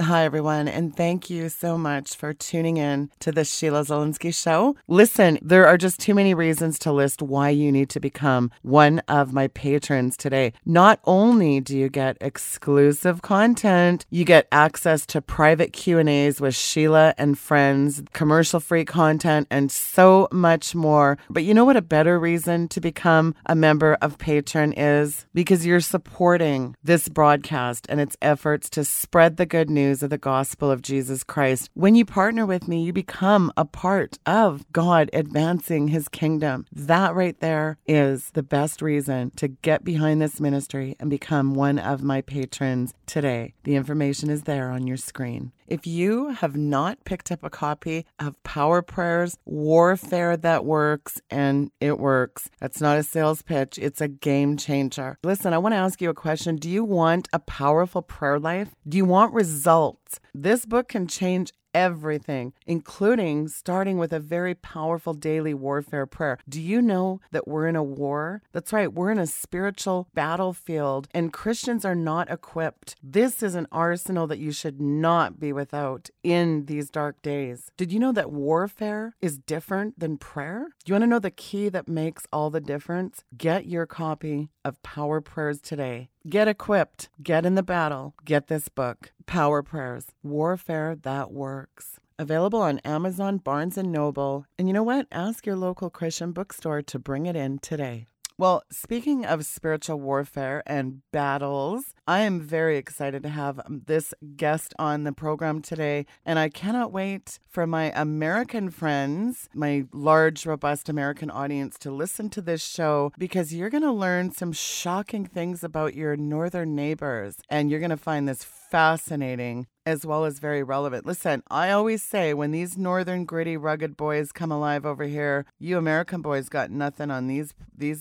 Hi, everyone, and thank you so much for tuning in to the Sheila Zelensky Show. Listen, there are just too many reasons to list why you need to become one of my patrons today. Not only do you get exclusive content, you get access to private Q&As with Sheila and friends, commercial-free content, and so much more. But you know what a better reason to become a member of Patreon is? Because you're supporting this broadcast and its efforts to spread the good news of the gospel of Jesus Christ. When you partner with me, you become a part of God advancing his kingdom. That right there is the best reason to get behind this ministry and become one of my patrons today. The information is there on your screen. If you have not picked up a copy of Power Prayers, Warfare That Works, and It Works, that's not a sales pitch. It's a game changer. Listen, I want to ask you a question. Do you want a powerful prayer life? Do you want results? This book can change everything, including starting with a very powerful daily warfare prayer. Do you know that we're in a war? That's right, we're in a spiritual battlefield, and Christians are not equipped. This is an arsenal that you should not be without in these dark days. Did you know that warfare is different than prayer? Do you want to know the key that makes all the difference? Get your copy of Power Prayers today. Get equipped, get in the battle, get this book, Power Prayers, Warfare That Works. Available on Amazon, Barnes & Noble. And you know what? Ask your local Christian bookstore to bring it in today. Well, speaking of spiritual warfare and battles, I am very excited to have this guest on the program today, and I cannot wait for my American friends, my large, robust American audience to listen to this show, because you're going to learn some shocking things about your northern neighbors, and you're going to find this fascinating as well as very relevant. Listen, I always say when these northern gritty rugged boys come alive over here, you American boys got nothing on these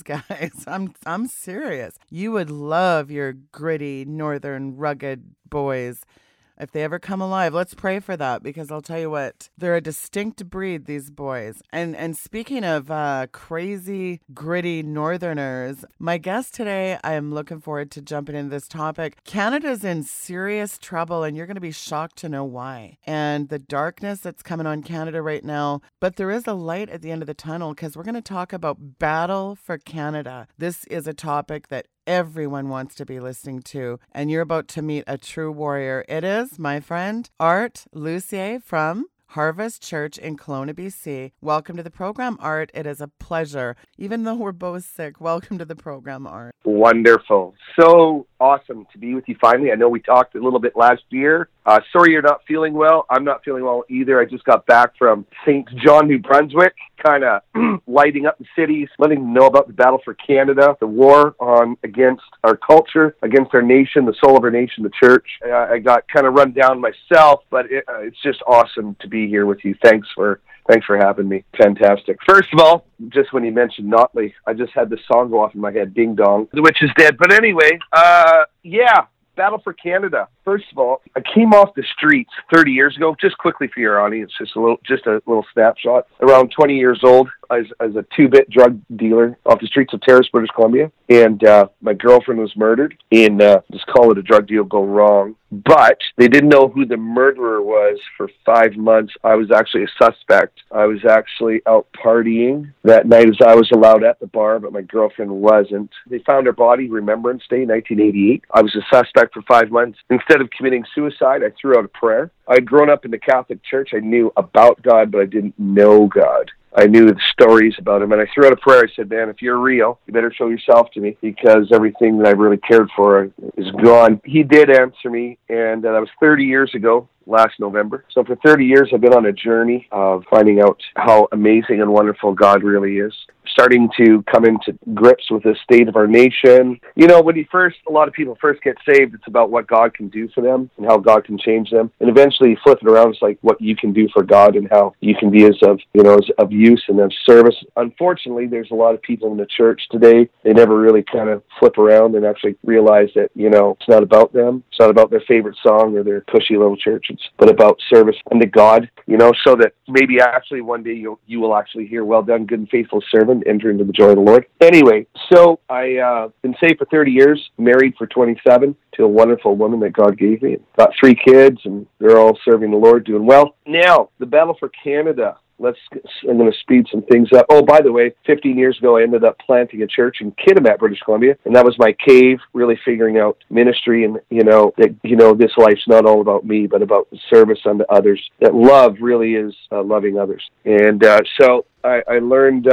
guys. I'm serious. You would love your gritty northern rugged boys if they ever come alive. Let's pray for that, because I'll tell you what, they're a distinct breed, these boys. And speaking of crazy, gritty northerners, my guest today, I am looking forward to jumping into this topic. Canada's in serious trouble, and you're going to be shocked to know why. And the darkness that's coming on Canada right now, but there is a light at the end of the tunnel, because we're going to talk about Battle for Canada. This is a topic that everyone wants to be listening to, and you're about to meet a true warrior. It is my friend Art Lucier from Harvest Church in Kelowna, BC. Welcome to the program, Art. It is a pleasure. Even though we're both sick, welcome to the program, Art. Wonderful. So awesome to be with you finally. I know we talked a little bit last year. Sorry you're not feeling well. I'm not feeling well either. I just got back from St. John, New Brunswick, kind of lighting up the cities, letting them know about the battle for Canada, the war on against our culture, against our nation, the soul of our nation, the church. I got kind of run down myself, but it's just awesome to be here with you. Thanks for having me. Fantastic. First of all, just when you mentioned Notley, I just had this song go off in my head, Ding Dong, the witch is dead. But anyway, yeah, Battle for Canada. First of all, I came off the streets 30 years ago, just quickly for your audience, just a little snapshot. Around 20 years old, as a two-bit drug dealer off the streets of Terrace, British Columbia, and my girlfriend was murdered, and just call it a drug deal go wrong. But they didn't know who the murderer was for 5 months. I was actually a suspect. I was actually out partying that night, as I was allowed at the bar, but my girlfriend wasn't. They found her body Remembrance Day, 1988. I was a suspect for 5 months. Instead of committing suicide, I threw out a prayer. I'd grown up in the Catholic Church. I knew about God, but I didn't know God. I knew the stories about him, and I threw out a prayer. I said, man, if you're real, you better show yourself to me, because everything that I really cared for is gone. He did answer me, and that was 30 years ago, last November. So for 30 years, I've been on a journey of finding out how amazing and wonderful God really is, starting to come into grips with the state of our nation. You know, when a lot of people first get saved, it's about what God can do for them and how God can change them. And eventually you flip it around. It's like what you can do for God and how you can be as of use and of service. Unfortunately, there's a lot of people in the church today. They never really kind of flip around and actually realize that, you know, it's not about them. It's not about their favorite song or their cushy little church, but about service unto God, you know, so that maybe actually one day you will actually hear, well done, good and faithful servant. and enter into the joy of the Lord. Anyway, so I've been saved for 30 years, married for 27 to a wonderful woman that God gave me. Got three kids, and they're all serving the Lord, doing well. Now, the battle for Canada. I'm going to speed some things up. Oh, by the way, 15 years ago, I ended up planting a church in Kitimat, British Columbia, and that was my cave, really figuring out ministry and, that, this life's not all about me, but about service unto others, that love really is loving others. And so I learned,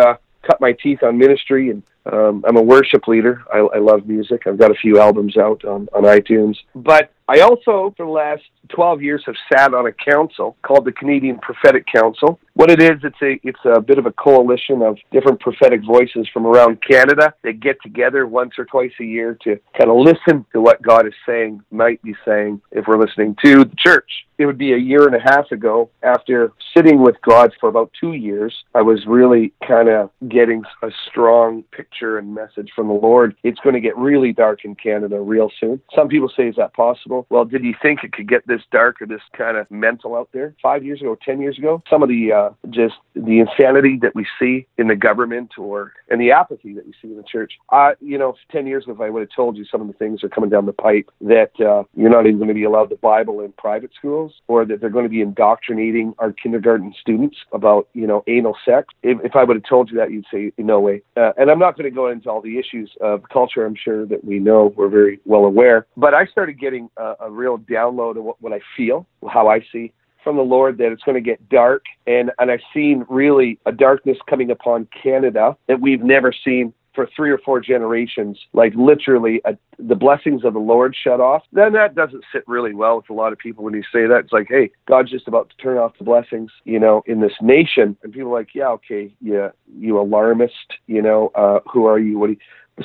cut my teeth on ministry, and I'm a worship leader. I love music. I've got a few albums out on iTunes. But I also, for the last 12 years, have sat on a council called the Canadian Prophetic Council. What it is, it's a bit of a coalition of different prophetic voices from around Canada that get together once or twice a year to kind of listen to what God is saying, might be saying, if we're listening to the church. It would be a year and a half ago, after sitting with God for about 2 years, I was really kind of getting a strong picture and message from the Lord. It's going to get really dark in Canada real soon. Some people say, is that possible? Well, did you think it could get this dark or this kind of mental out there? 5 years ago, 10 years ago, some of the just the insanity that we see in the government and the apathy that we see in the church. 10 years ago, if I would have told you some of the things are coming down the pipe, that you're not even going to be allowed the Bible in private schools, or that they're going to be indoctrinating our kindergarten students about, anal sex. If I would have told you that, you'd say, no way. And I'm not going to go into all the issues of culture. I'm sure that we know, we're very well aware. But I started getting a real download of what I feel, how I see from the Lord, that it's going to get dark. And I've seen really a darkness coming upon Canada that we've never seen for 3 or 4 generations, like literally the blessings of the Lord shut off. Then that doesn't sit really well with a lot of people when you say that. It's like, hey, God's just about to turn off the blessings, in this nation. And people are like, yeah, okay, yeah, you alarmist, who are you? What do you...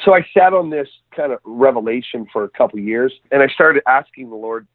So I sat on this kind of revelation for a couple of years, and I started asking the Lord,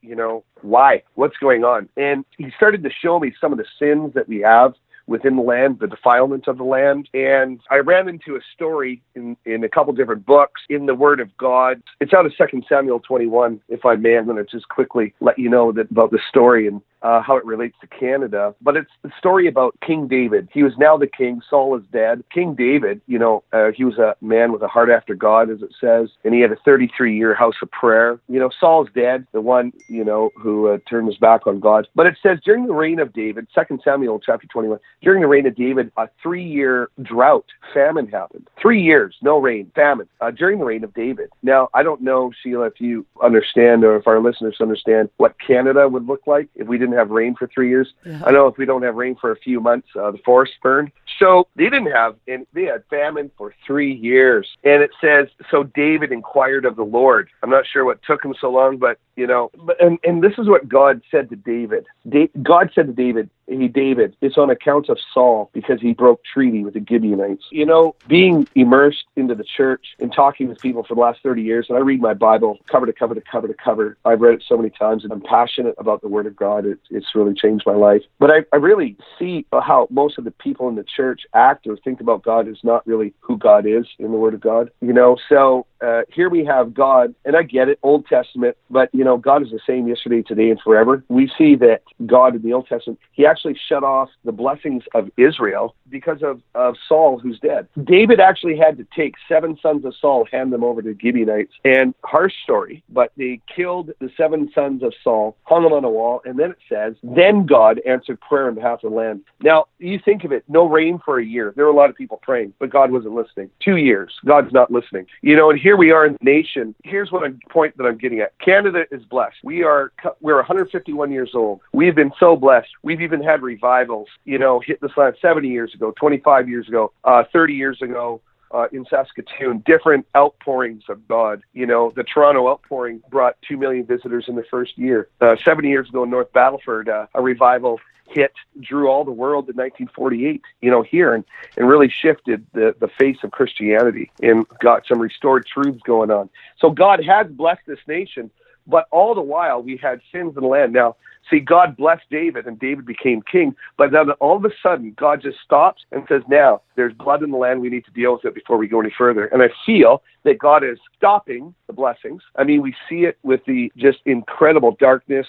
why? What's going on? And he started to show me some of the sins that we have within the land, the defilement of the land. And I ran into a story in a couple different books in the Word of God. It's out of 2 Samuel 21. If I may, I'm going to just quickly let you know about the story and how it relates to Canada. But it's the story about King David. He was now the king. Saul is dead. King David, he was a man with a heart after God, as it says, and he had a 33-year house of prayer. Saul's dead, the one, who turned his back on God. But it says during the reign of David, 2 Samuel chapter 21, during the reign of David, a 3-year drought, famine happened. 3 years, no rain, famine, during the reign of David. Now, I don't know, Sheila, if you understand or if our listeners understand what Canada would look like if we didn't have rain for 3 years. Yeah. I know if we don't have rain for a few months, the forest burned. So they didn't have, and they had famine for 3 years. And it says, so David inquired of the Lord. I'm not sure what took him so long, but, and this is what God said to David. God said to David, hey, David, it's on account of Saul because he broke treaty with the Gibeonites. Being immersed into the church and talking with people for the last 30 years, and I read my Bible cover to cover to cover to cover. I've read it so many times, and I'm passionate about the Word of God. It's really changed my life. But I really see how most of the people in the church act or think about God is not really who God is in the Word of God. So here we have God, and I get it, Old Testament, but, God is the same yesterday, today, and forever. We see that God in the Old Testament, he actually shut off the blessings of Israel because of Saul, who's dead. David actually had to take 7 sons of Saul, hand them over to Gibeonites, and harsh story, but they killed the 7 sons of Saul, hung them on a wall, and then it says, then God answered prayer on behalf of the land. Now, you think of it, no rain for a year. There were a lot of people praying, but God wasn't listening. 2 years, God's not listening. And here we are in the nation. Here's what point that I'm getting at. Canada is blessed. We're 151 years old. We've been so blessed. We've even had revivals, hit this land 70 years ago, 25 years ago, 30 years ago. In Saskatoon, different outpourings of God. The Toronto outpouring brought 2 million visitors in the first year. 70 years ago in North Battleford, a revival hit, drew all the world in 1948, here, and really shifted the face of Christianity and got some restored truths going on. So God has blessed this nation, but all the while we had sins in the land. Now, See, God blessed David, and David became king. But then all of a sudden, God just stops and says, now, there's blood in the land. We need to deal with it before we go any further. And I feel that God is stopping the blessings. I mean, we see it with the just incredible darkness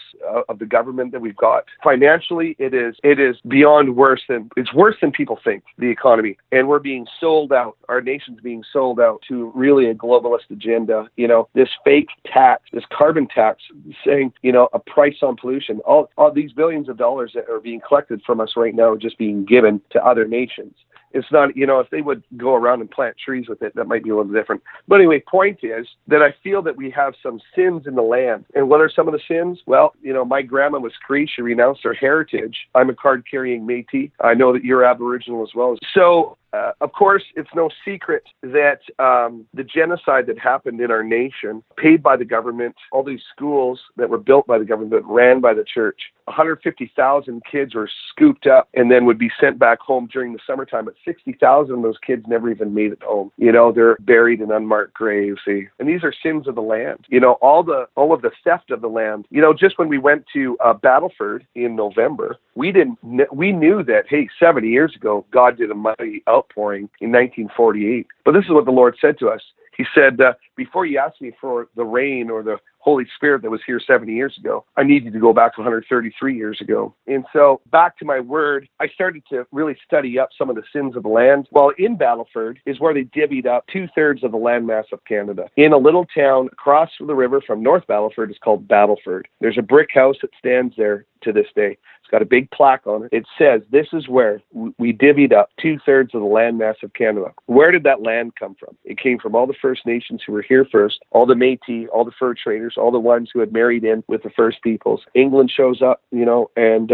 of the government that we've got. Financially, it is beyond worse than, it's worse than people think, the economy. And we're being sold out. Our nation's being sold out to really a globalist agenda. You know, this fake tax, this carbon tax, saying, you know, a price on pollution. All these billions of dollars that are being collected from us right now are just being given to other nations. It's not, you know, if they would go around and plant trees with it, that might be a little different. But anyway, point is that I feel that we have some sins in the land. And what are some of the sins? Well, you know, my grandma was Cree. She renounced her heritage. I'm a card-carrying Métis. I know that you're Aboriginal as well. So, of course, it's no secret that the genocide that happened in our nation, paid by the government, all these schools that were built by the government, ran by the church, 150,000 kids were scooped up and then would be sent back home during the summertime. But 60,000 of those kids never even made it home. You know, they're buried in unmarked graves. See? And these are sins of the land. You know, all of the theft of the land. You know, just when we went to Battleford in November, we knew that, hey, 70 years ago, God did a mighty outpouring in 1948. But this is what the Lord said to us. He said, before you ask me for the rain or the Holy Spirit that was here 70 years ago, I need you to go back to 133 years ago. And so back to my word, I started to really study up some of the sins of the land. Well, in Battleford is where they divvied up 2/3 of the landmass of Canada. In a little town across the river from North Battleford is called Battleford. There's a brick house that stands there to this day. It's got a big plaque on it. It says, this is where we divvied up 2/3 of the landmass of Canada. Where did that land come from? It came from all the First Nations who were here first, all the Métis, all the fur traders, all the ones who had married in with the First Peoples. England shows up, you know, and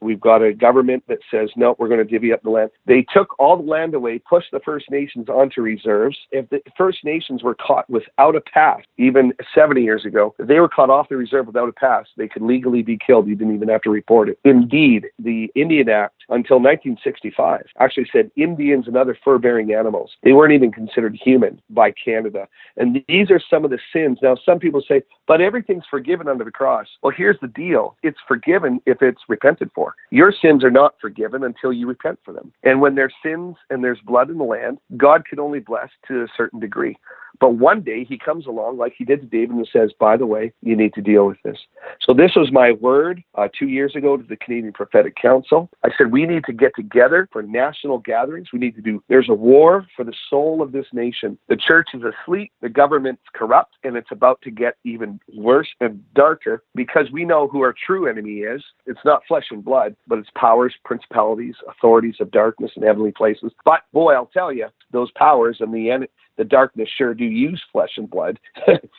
we've got a government that says, no, we're going to divvy up the land. They took all the land away, pushed the First Nations onto reserves. If the First Nations were caught without a pass, even 70 years ago, if they were caught off the reserve without a pass, they could legally be killed. You didn't even have to report it. Indeed, the Indian Act until 1965 actually said Indians and other fur-bearing animals. They weren't even considered human by Canada. And these are some of the sins. Now, some people say, but everything's forgiven under the cross. Well, here's the deal. It's forgiven if it's repented for. Your sins are not forgiven until you repent for them. And when there's sins and there's blood in the land, God can only bless to a certain degree. But one day he comes along like he did to David and says, by the way, you need to deal with this. So this was my word 2 years ago to the Canadian Prophetic Council. I said, we need to get together for national gatherings. We need to do, there's a war for the soul of this nation. The church is asleep, the government's corrupt, and it's about to get even worse and darker because we know who our true enemy is. It's not flesh and blood, but it's powers, principalities, authorities of darkness and heavenly places. But boy, I'll tell you, those powers and the darkness sure do use flesh and blood,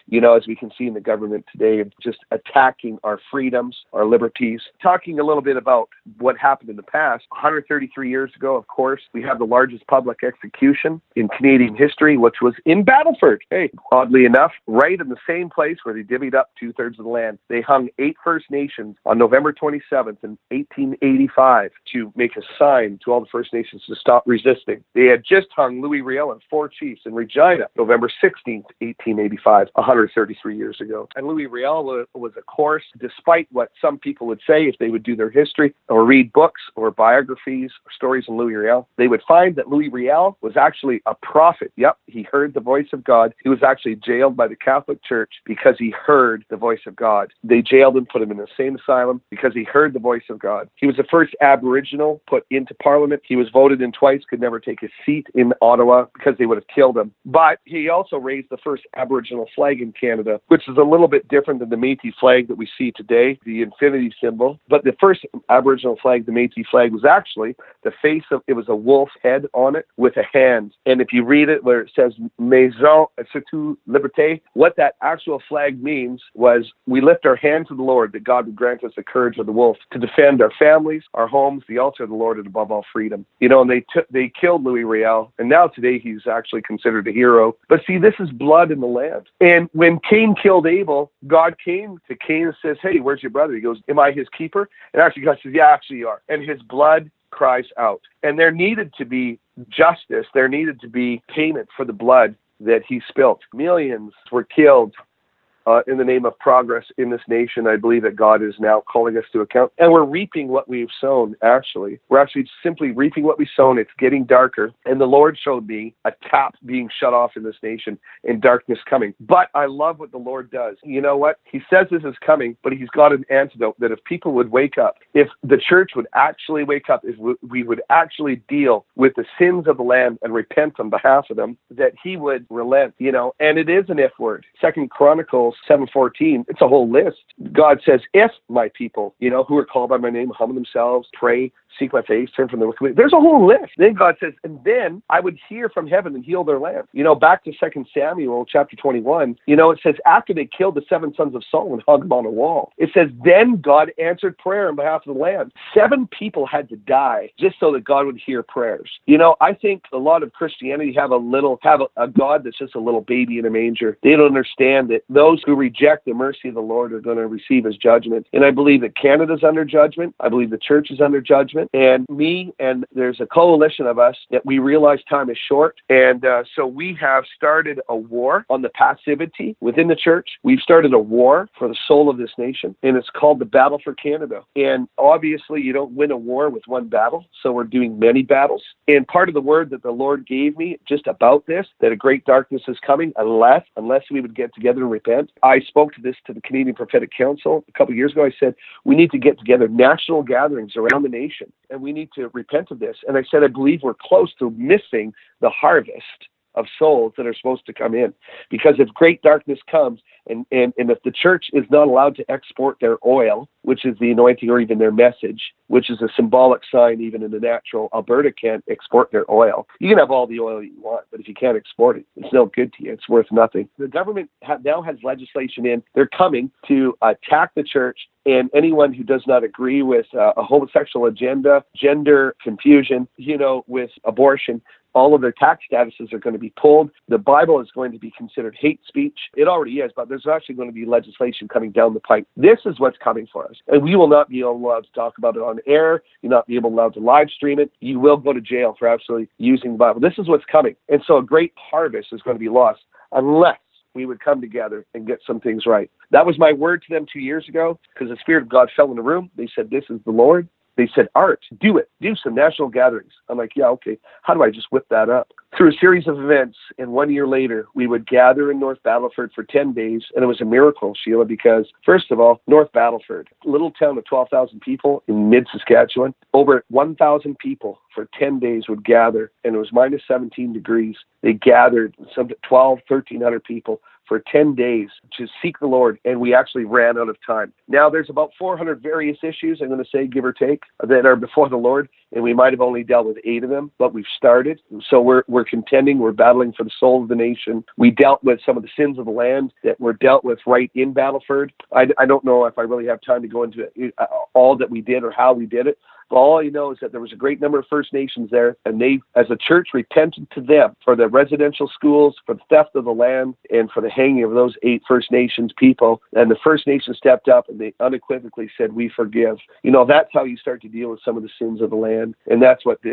you know, as we can see in the government today, just attacking our freedoms, our liberties. Talking a little bit about what happened in the past, 133 years ago, of course, we have the largest public execution in Canadian history, which was in Battleford. Hey, oddly enough, right in the same place where they divvied up 2/3 of the land. They hung 8 First Nations on November 27th in 1885 to make a sign to all the First Nations to stop resisting. They had just hung Louis Riel and 4 chiefs in Regina, November 16th, 1885, 133 years ago. And Louis Riel was, of course, despite what some people would say if they would do their history or read books or biographies or stories on Louis Riel, they would find that Louis Riel was actually a prophet. Yep, he heard the voice of God. He was actually jailed by the Catholic Church because he heard the voice of God. They jailed him, put him in the same asylum because he heard the voice of God. He was the first Aboriginal put into Parliament. He was voted in twice, could never take his seat in Ottawa because they would have killed him. But he also raised the first Aboriginal flag in Canada, which is a little bit different than the Métis flag that we see today, the infinity symbol. But the first Aboriginal flag, the Métis flag, was actually the face of, it was a wolf head on it with a hand. And if you read it where it says Maison Surtout Liberté, what that actual flag means was we lift our hand to the Lord that God would grant us the courage of the wolf to defend our families, our homes, the altar of the Lord, and above all freedom. You know, and they killed Louis Riel, and now today he's actually considered a hero. But see, this is blood in the land. And when Cain killed Abel, God came to Cain and says, hey, where's your brother? He goes, am I his keeper? And actually God says, yeah, actually you are. And his blood cries out. And there needed to be justice. There needed to be payment for the blood that he spilt. Millions were killed in the name of progress in this nation. I believe that God is now calling us to account, and we're reaping what we've sown, actually. We're actually simply reaping what we've sown. It's getting darker, and the Lord showed me a tap being shut off in this nation and darkness coming. But I love what the Lord does. You know what? He says this is coming, but he's got an antidote that if people would wake up, if the church would actually wake up, if we would actually deal with the sins of the land and repent on behalf of them, that he would relent, you know, and it is an if word. 2 Chronicles 7:14, it's a whole list. God says, if my people, you know, who are called by my name, humble themselves, pray, seek my face, turn from the wicked. There's a whole list. Then God says, and then I would hear from heaven and heal their land. You know, back to 2 Samuel chapter 21, you know, it says, after they killed the 7 sons of Saul and hung them on a wall, it says, then God answered prayer on behalf of the land. 7 people had to die just so that God would hear prayers. You know, I think a lot of Christianity have a God that's just a little baby in a manger. They don't understand that those who reject the mercy of the Lord are going to receive his judgment. And I believe that Canada's under judgment. I believe the church is under judgment. And me and there's a coalition of us that we realize time is short. And so we have started a war on the passivity within the church. We've started a war for the soul of this nation. And it's called the Battle for Canada. And obviously you don't win a war with one battle. So we're doing many battles. And part of the word that the Lord gave me just about this, that a great darkness is coming unless we would get together and repent. I spoke to this to the Canadian Prophetic Council a couple of years ago. I said, we need to get together national gatherings around the nation. And we need to repent of this. And I said, I believe we're close to missing the harvest of souls that are supposed to come in. Because if great darkness comes, and if the church is not allowed to export their oil, which is the anointing or even their message, which is a symbolic sign even in the natural, Alberta can't export their oil. You can have all the oil you want, but if you can't export it, it's no good to you. It's worth nothing. The government now has legislation in. They're coming to attack the church and anyone who does not agree with a homosexual agenda, gender confusion, you know, with abortion. All of their tax statuses are going to be pulled. The Bible is going to be considered hate speech. It already is, but there's actually going to be legislation coming down the pipe. This is what's coming for us. And we will not be allowed to talk about it on air. You'll not be allowed to live stream it. You will go to jail for absolutely using the Bible. This is what's coming. And so a great harvest is going to be lost unless we would come together and get some things right. That was my word to them 2 years ago because the Spirit of God fell in the room. They said, this is the Lord. They said, Art, do it. Do some national gatherings. I'm like, yeah, okay. How do I just whip that up? Through a series of events, and 1 year later, we would gather in North Battleford for 10 days, and it was a miracle, Sheila, because, first of all, North Battleford, little town of 12,000 people in mid-Saskatchewan, over 1,000 people for 10 days would gather, and it was minus 17 degrees. They gathered some 1,300 people for 10 days to seek the Lord, and we actually ran out of time. Now there's about 400 various issues, I'm going to say, give or take, that are before the Lord, and we might have only dealt with 8 of them, but we've started. So we're contending, we're battling for the soul of the nation. We dealt with some of the sins of the land that were dealt with right in Battleford. I don't know if I really have time to go into it, all that we did or how we did it. All I know is that there was a great number of First Nations there, and they, as a church, repented to them for their residential schools, for the theft of the land, and for the hanging of those 8 First Nations people. And the First Nations stepped up, and they unequivocally said, "We forgive." You know, that's how you start to deal with some of the sins of the land, and that's what this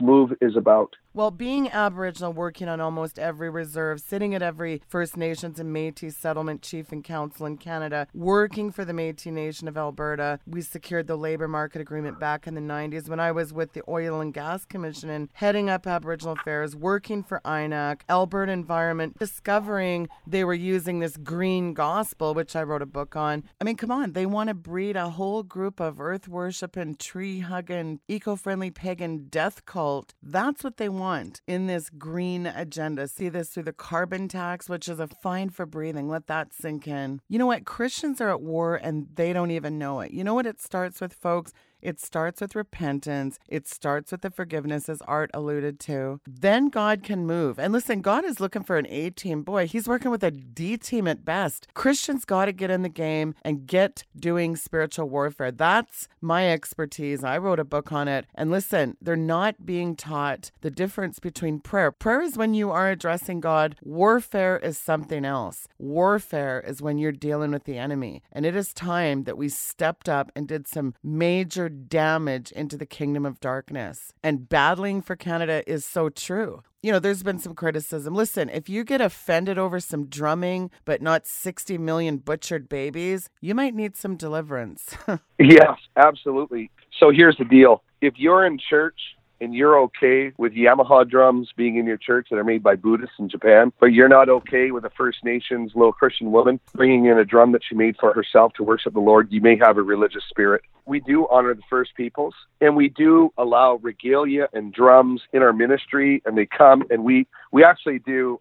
move is about. Well, being Aboriginal, working on almost every reserve, sitting at every First Nations and Métis settlement chief and council in Canada, working for the Métis Nation of Alberta, we secured the labour market agreement back in the 90s when I was with the Oil and Gas Commission and heading up Aboriginal Affairs, working for INAC, Alberta Environment, discovering they were using this green gospel, which I wrote a book on. I mean, come on, they want to breed a whole group of earth worship and tree hugging, eco-friendly pagan death cult. That's what they want in this green agenda. See this through the carbon tax, which is a fine for breathing. Let that sink in. You know what? Christians are at war and they don't even know it. You know what it starts with, folks? It starts with repentance. It starts with the forgiveness, as Art alluded to. Then God can move. And listen, God is looking for an A team. Boy, he's working with a D team at best. Christians got to get in the game and get doing spiritual warfare. That's my expertise. I wrote a book on it. And listen, they're not being taught the difference between prayer. Prayer is when you are addressing God. Warfare is something else. Warfare is when you're dealing with the enemy. And it is time that we stepped up and did some major major damage into the kingdom of darkness. And battling for Canada is so true. You know, there's been some criticism. Listen, if you get offended over some drumming, but not 60 million butchered babies, you might need some deliverance. Yes, absolutely. So here's the deal. If you're in church and you're okay with Yamaha drums being in your church that are made by Buddhists in Japan, but you're not okay with a First Nations little Christian woman bringing in a drum that she made for herself to worship the Lord, you may have a religious spirit. We do honor the First Peoples, and we do allow regalia and drums in our ministry, and they come, and we actually do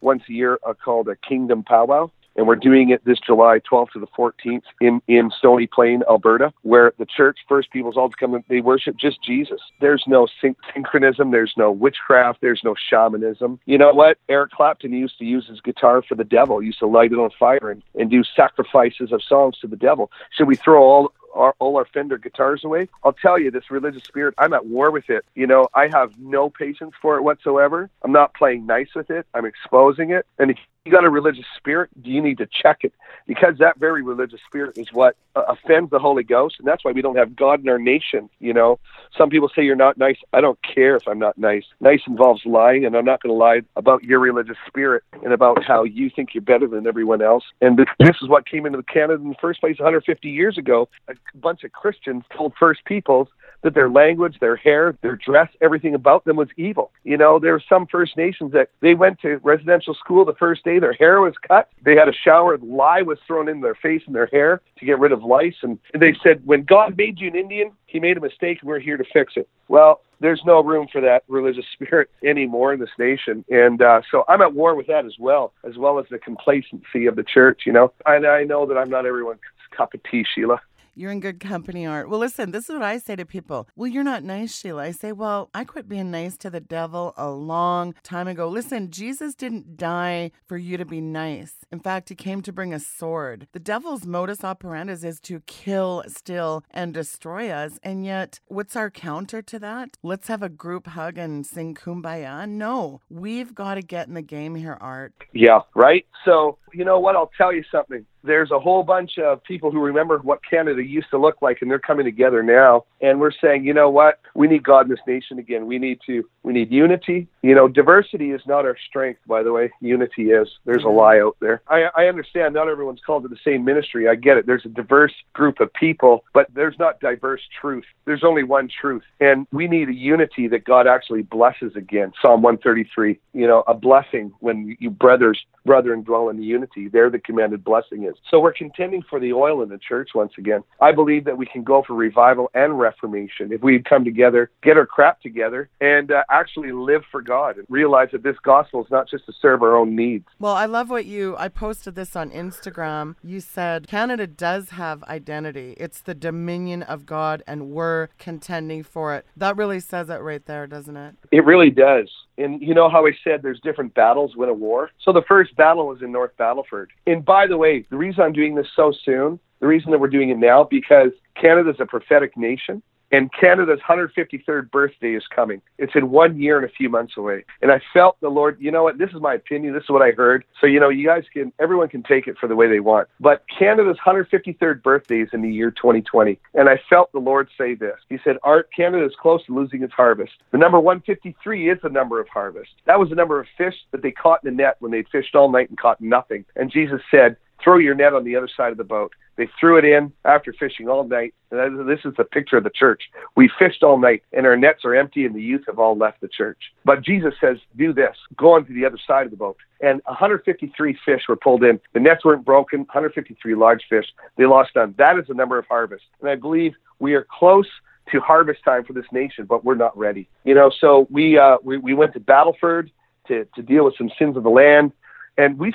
once a year called a Kingdom Powwow. And we're doing it this July 12th to the 14th in Stony Plain, Alberta, where the church, First Peoples, all come and they worship just Jesus. There's no synchronism. There's no witchcraft. There's no shamanism. You know what? Eric Clapton used to use his guitar for the devil. He used to light it on fire and do sacrifices of songs to the devil. Should we throw all our Fender guitars away? I'll tell you, this religious spirit, I'm at war with it. You know, I have no patience for it whatsoever. I'm not playing nice with it. I'm exposing it. And if you got a religious spirit, you need to check it, because that very religious spirit is what offends the Holy Ghost. And that's why we don't have God in our nation. You know, some people say you're not nice. I don't care if I'm not nice. Nice involves lying, and I'm not going to lie about your religious spirit and about how you think you're better than everyone else. And this is what came into Canada in the first place 150 years ago. A bunch of Christians told First Peoples that their language, their hair, their dress, everything about them was evil. You know, there were some First Nations that they went to residential school the first day, their hair was cut, they had a shower, lye was thrown in their face and their hair to get rid of lice, and they said, when God made you an Indian, he made a mistake, and we're here to fix it. Well, there's no room for that religious spirit anymore in this nation. And so I'm at war with that as well as the complacency of the church, you know. And I know that I'm not everyone's cup of tea, Sheila. You're in good company, Art. Well, listen, this is what I say to people. Well, you're not nice, Sheila. I say, well, I quit being nice to the devil a long time ago. Listen, Jesus didn't die for you to be nice. In fact, he came to bring a sword. The devil's modus operandi is to kill, steal, and destroy us. And yet, what's our counter to that? Let's have a group hug and sing Kumbaya? No, we've got to get in the game here, Art. Yeah, right? So, you know what? I'll tell you something. There's a whole bunch of people who remember what Canada used to look like, and they're coming together now. And we're saying, you know what? We need God in this nation again. We need unity. You know, diversity is not our strength, by the way. Unity is. There's a lie out there. I understand not everyone's called to the same ministry. I get it. There's a diverse group of people, but there's not diverse truth. There's only one truth. And we need a unity that God actually blesses again. Psalm 133, you know, a blessing when you brethren dwell in the unity. They're the commanded blessing. So we're contending for the oil in the church once again. I believe that we can go for revival and reformation if we come together, get our crap together, and actually live for God and realize that this gospel is not just to serve our own needs. Well, I love what I posted this on Instagram. You said, Canada does have identity. It's the dominion of God, and we're contending for it. That really says it right there, doesn't it? It really does. And you know how I said there's different battles win a war? So the first battle was in North Battleford. And by the way, the reason I'm doing this so soon, the reason that we're doing it now, because Canada's a prophetic nation, and Canada's 153rd birthday is coming. It's in 1 year and a few months away. And I felt the Lord, you know what, this is my opinion, this is what I heard. So, you know, everyone can take it for the way they want. But Canada's 153rd birthday is in the year 2020. And I felt the Lord say this. He said, Art, Canada is close to losing its harvest. The number 153 is the number of harvest. That was the number of fish that they caught in the net when they'd fished all night and caught nothing. And Jesus said, throw your net on the other side of the boat. They threw it in after fishing all night. And this is the picture of the church. We fished all night, and our nets are empty, and the youth have all left the church. But Jesus says, do this. Go on to the other side of the boat. And 153 fish were pulled in. The nets weren't broken. 153 large fish. They lost none. That is the number of harvest. And I believe we are close to harvest time for this nation, but we're not ready. You know, so we went to Battleford to deal with some sins of the land. And we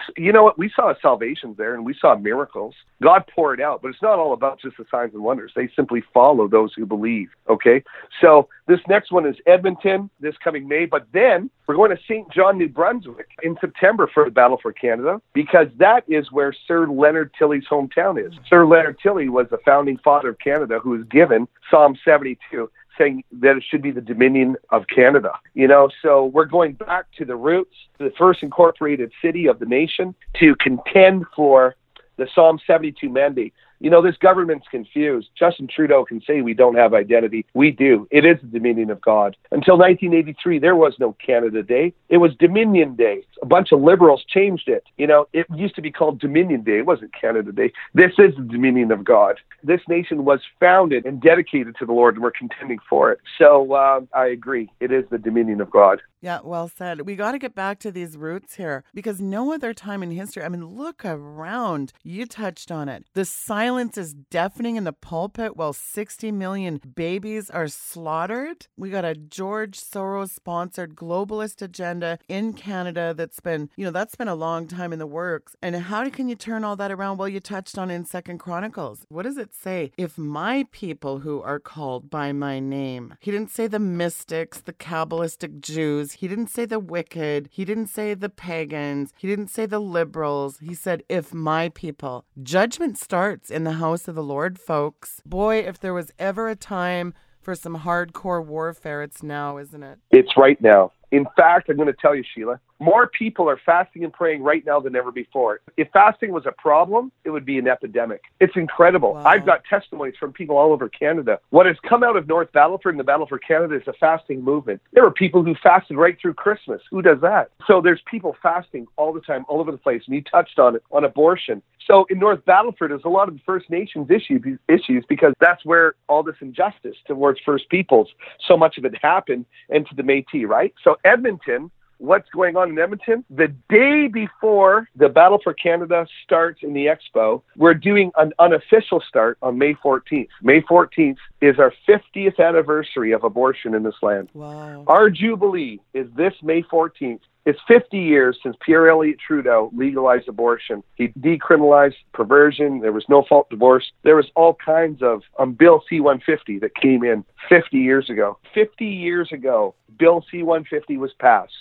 saw salvation there, and we saw miracles. God poured out, but it's not all about just the signs and wonders. They simply follow those who believe, okay? So this next one is Edmonton this coming May, but then we're going to St. John, New Brunswick in September for the Battle for Canada, because that is where Sir Leonard Tilley's hometown is. Sir Leonard Tilley was the founding father of Canada, who was given Psalm 72, saying that it should be the dominion of Canada. You know, so we're going back to the roots, to the first incorporated city of the nation, to contend for the Psalm 72 mandate. You know, this government's confused. Justin Trudeau can say we don't have identity. We do. It is the dominion of God. Until 1983, there was no Canada Day. It was Dominion Day. A bunch of liberals changed it. You know, it used to be called Dominion Day. It wasn't Canada Day. This is the dominion of God. This nation was founded and dedicated to the Lord, and we're contending for it. So I agree. It is the dominion of God. Yeah, well said. We got to get back to these roots here, because no other time in history, I mean, look around. You touched on it. The silence is deafening in the pulpit while 60 million babies are slaughtered. We got a George Soros-sponsored globalist agenda in Canada that's been, you know, that's been a long time in the works. And how can you turn all that around? Well, you touched on in 2 Chronicles. What does it say? If my people who are called by my name, he didn't say the mystics, the Kabbalistic Jews. He didn't say the wicked. He didn't say the pagans. He didn't say the liberals. He said, if my people. Judgment starts in the house of the Lord, folks. Boy, if there was ever a time for some hardcore warfare, it's now, isn't it? It's right now. In fact, I'm going to tell you, Sheila, more people are fasting and praying right now than ever before. If fasting was a problem, it would be an epidemic. It's incredible. Wow. I've got testimonies from people all over Canada. What has come out of North Battleford and the Battle for Canada is a fasting movement. There were people who fasted right through Christmas. Who does that? So there's people fasting all the time, all over the place. And you touched on it, on abortion. So in North Battleford, there's a lot of First Nations issues because that's where all this injustice towards First Peoples, so much of it happened, and to the Métis, right? So Edmonton, what's going on in Edmonton? The day before the Battle for Canada starts in the Expo, we're doing an unofficial start on May 14th. May 14th is our 50th anniversary of abortion in this land. Wow. Our Jubilee is this May 14th. It's 50 years since Pierre Elliott Trudeau legalized abortion. He decriminalized perversion. There was no-fault divorce. There was all kinds of Bill C-150 that came in 50 years ago. 50 years ago, Bill C-150 was passed,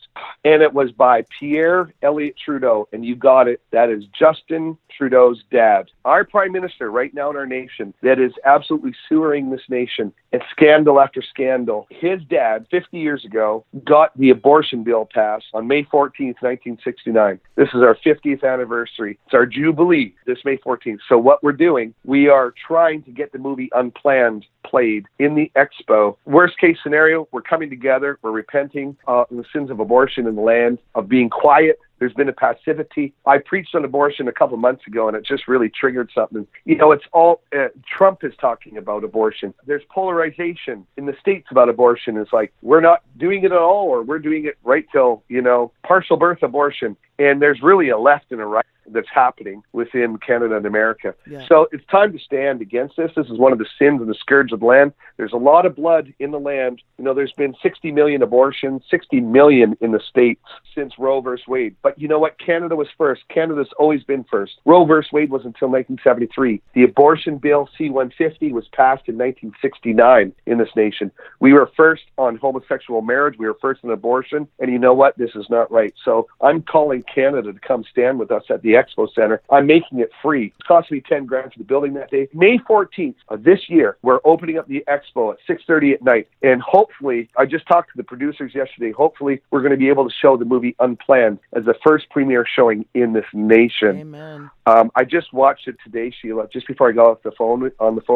and it was by Pierre Elliott Trudeau, and you got it. That is Justin Trudeau's dad. Our prime minister right now in our nation that is absolutely sewering this nation. It's scandal after scandal. His dad, 50 years ago, got the abortion bill passed on May 14th, 1969. This is our 50th anniversary. It's our Jubilee this May 14th. So what we're doing, we are trying to get the movie Unplanned played in the Expo. Worst case scenario, we're coming together. We're repenting of the sins of abortion in the land, of being quiet. There's been a passivity. I preached on abortion a couple months ago, and it just really triggered something. You know, it's all Trump is talking about abortion. There's polarization in the states about abortion. It's like, we're not doing it at all, or we're doing it right till, you know, partial birth abortion. And there's really a left and a right that's happening within Canada and America. Yeah. So it's time to stand against this. This is one of the sins and the scourge of the land. There's a lot of blood in the land. You know, there's been 60 million abortions, 60 million in the states since Roe v. Wade. But you know what? Canada was first. Canada's always been first. Roe v. Wade was until 1973. The abortion bill C-150 was passed in 1969 in this nation. We were first on homosexual marriage. We were first on abortion. And you know what? This is not right. So I'm calling Canada to come stand with us at the Expo Center. I'm making it free. It cost me $10,000 for the building that day. May 14th of this year, we're opening up the Expo at 6:30 at night. And hopefully, I just talked to the producers yesterday, hopefully we're going to be able to show the movie Unplanned as the first premiere showing in this nation. Amen. I just watched it today, Sheila, just before I got off the phone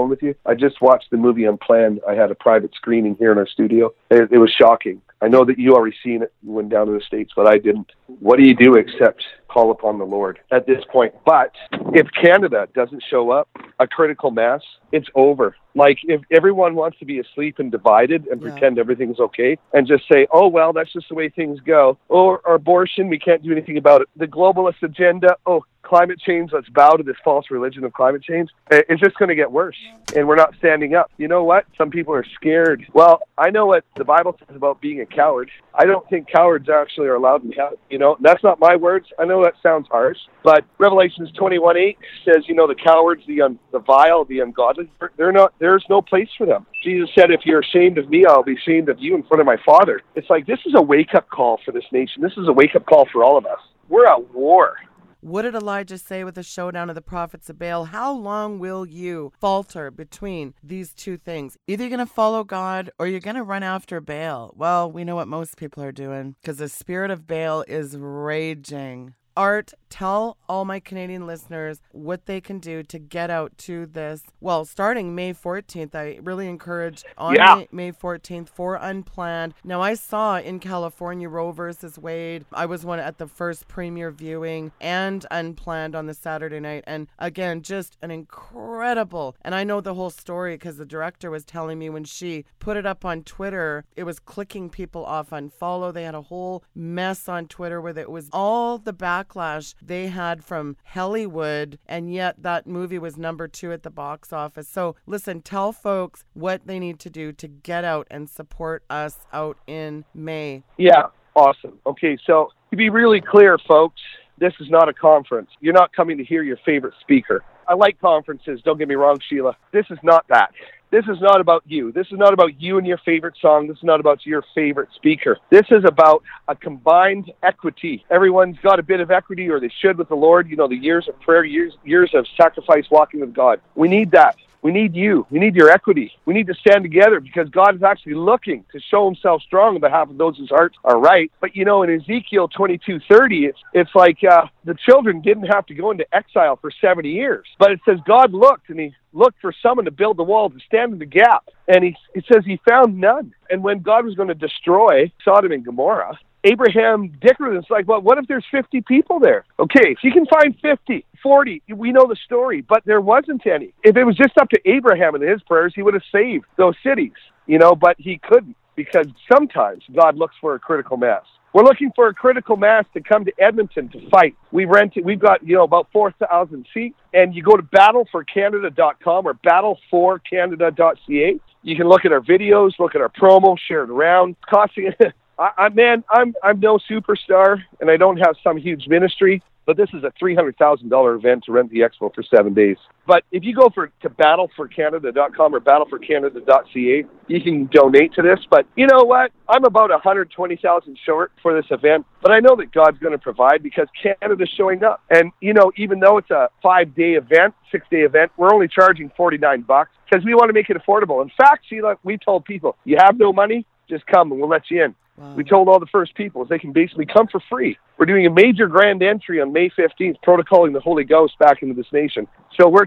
with you. I just watched the movie Unplanned. I had a private screening here in our studio. It was shocking. I know that you already seen it. You went down to the States, but I didn't. What do you do except call upon the Lord at this point? But if Canada doesn't show up, a critical mass, it's over. Like, if everyone wants to be asleep and divided and pretend everything's okay and just say, oh, well, that's just the way things go. Or abortion, we can't do anything about it. The globalist agenda, climate change, let's bow to this false religion of climate change. It's just going to get worse, and we're not standing up. You know what? Some people are scared. Well, I know what the Bible says about being a coward. I don't think cowards actually are allowed in heaven. You know, that's not my words. I know that sounds harsh, but Revelations 21:8 says, you know, the cowards, the vile, the ungodly, there's no place for them. Jesus said, if you're ashamed of me, I'll be ashamed of you in front of my Father. It's like, this is a wake-up call for this nation. This is a wake-up call for all of us. We're at war. What did Elijah say with the showdown of the prophets of Baal? How long will you falter between these two things? Either you're going to follow God or you're going to run after Baal. Well, we know what most people are doing because the spirit of Baal is raging. Art, tell all my Canadian listeners what they can do to get out to this. Well, starting May 14th, I really encourage on May 14th for Unplanned. Now, I saw in California Roe versus Wade. I was one at the first premiere viewing and Unplanned on the Saturday night. And again, just an incredible. And I know the whole story because the director was telling me when she put it up on Twitter, it was clicking people off unfollow. They had a whole mess on Twitter where it was all the backlash they had from Hollywood, and yet that movie was number 2 at the box office. So listen, tell folks what they need to do to get out and support us out in May. Yeah, awesome. Okay, so to be really clear, folks, this is not a conference. You're not coming to hear your favorite speaker. I like conferences, don't get me wrong, Sheila. This is not that. This is not about you. This is not about you and your favorite song. This is not about your favorite speaker. This is about a combined equity. Everyone's got a bit of equity, or they should, with the Lord. You know, the years of prayer, years of sacrifice, walking with God. We need that. We need you. We need your equity. We need to stand together because God is actually looking to show himself strong on behalf of those whose hearts are right. But, you know, in Ezekiel 22:30, it's like the children didn't have to go into exile for 70 years. But it says God looked, and he looked for someone to build the wall, to stand in the gap. And it says he found none. And when God was going to destroy Sodom and Gomorrah, Abraham dickered. It's like, well, what if there's 50 people there? Okay, if you can find 50, 40, we know the story, but there wasn't any. If it was just up to Abraham and his prayers, he would have saved those cities, you know, but he couldn't, because sometimes God looks for a critical mass. We're looking for a critical mass to come to Edmonton to fight. We've got, you know, about 4,000 seats, and you go to battleforcanada.com or battleforcanada.ca. You can look at our videos, look at our promo, share it around. Costing I'm no superstar, and I don't have some huge ministry, but this is a $300,000 event to rent the expo for 7 days. But if you go to battleforcanada.com or battleforcanada.ca, you can donate to this. But you know what? I'm about $120,000 short for this event, but I know that God's going to provide because Canada's showing up. And, you know, even though it's a 6-day event, we're only charging $49 because we want to make it affordable. In fact, Sheila, we told people, you have no money, just come and we'll let you in. Wow. We told all the First Peoples they can basically come for free. We're doing a major grand entry on May 15th, protocoling the Holy Ghost back into this nation. So we're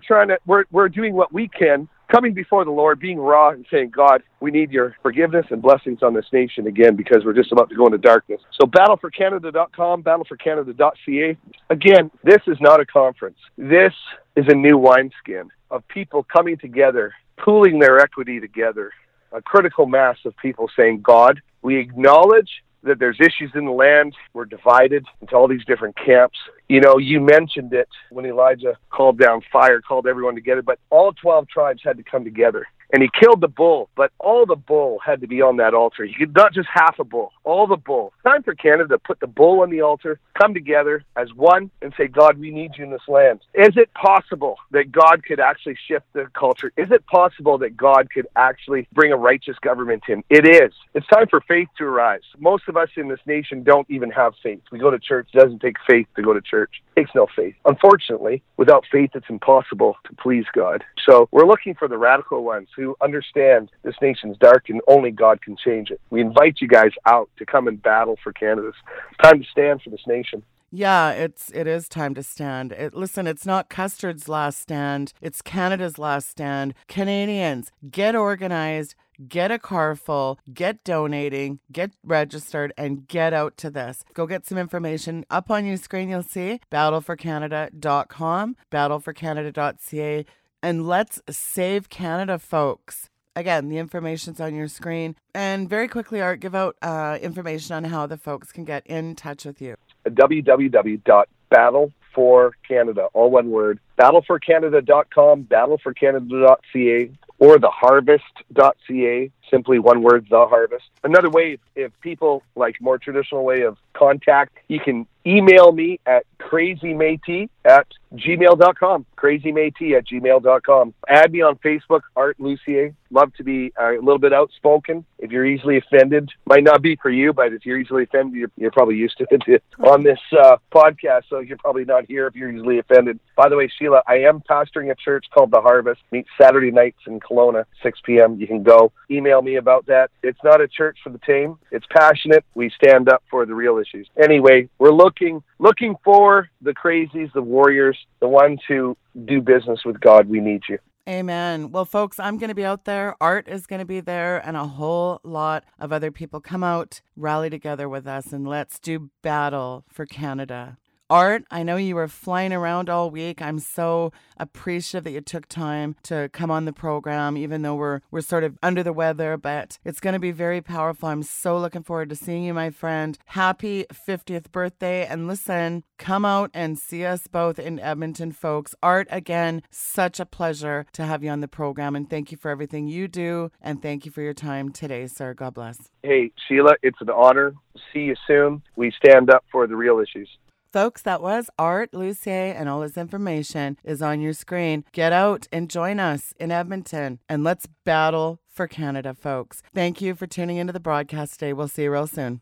doing what we can, coming before the Lord, being raw and saying, God, we need your forgiveness and blessings on this nation again, because we're just about to go into darkness. So battleforcanada.com, battleforcanada.ca. Again, this is not a conference. This is a new wineskin of people coming together, pooling their equity together, a critical mass of people saying, God, we acknowledge that there's issues in the land. We're divided into all these different camps. You know, you mentioned it when Elijah called down fire, called everyone together, but all 12 tribes had to come together. And he killed the bull, but all the bull had to be on that altar. He could not just half a bull, all the bull. Time for Canada to put the bull on the altar, come together as one, and say, God, we need you in this land. Is it possible that God could actually shift the culture? Is it possible that God could actually bring a righteous government in? It is. It's time for faith to arise. Most of us in this nation don't even have faith. We go to church. It doesn't take faith to go to church. It takes no faith. Unfortunately, without faith, it's impossible to please God. So we're looking for the radical ones who understand this nation's dark and only God can change it. We invite you guys out to come and battle for Canada. It's time to stand for this nation. Yeah, it is time to stand. Listen, it's not Custard's last stand. It's Canada's last stand. Canadians, get organized. Get a car full, get donating, get registered, and get out to this. Go get some information. Up on your screen, you'll see battleforcanada.com, battleforcanada.ca, and let's save Canada, folks. Again, the information's on your screen. And very quickly, Art, give out information on how the folks can get in touch with you. www.battleforcanada, all one word, battleforcanada.com, battleforcanada.ca, or theharvest.ca, simply one word, The Harvest. Another way, if people like more traditional way of contact, you can email me at crazymétis@gmail.com, crazymétis@gmail.com. Add me on Facebook, Art Lucier. Love to be a little bit outspoken. If you're easily offended, might not be for you, but if you're easily offended, you're probably used to it on this podcast, so you're probably not here if you're easily offended. By the way, Sheila, I am pastoring a church called The Harvest. Meet Saturday nights in Kelowna, 6 p.m. You can go. Email email me about that. It's not a church for the tame. It's passionate. We stand up for the real issues. Anyway, we're looking for the crazies, the warriors, the ones who do business with God. We need you. Amen. Well, folks, I'm going to be out there. Art is going to be there, and a whole lot of other people. Come out, rally together with us, and let's do battle for Canada. Art, I know you were flying around all week. I'm so appreciative that you took time to come on the program, even though we're sort of under the weather, but it's going to be very powerful. I'm so looking forward to seeing you, my friend. Happy 50th birthday. And listen, come out and see us both in Edmonton, folks. Art, again, such a pleasure to have you on the program. And thank you for everything you do. And thank you for your time today, sir. God bless. Hey, Sheila, it's an honor. See you soon. We stand up for the real issues. Folks, that was Art Lucier, and all his information is on your screen. Get out and join us in Edmonton, and let's battle for Canada, folks. Thank you for tuning into the broadcast today. We'll see you real soon.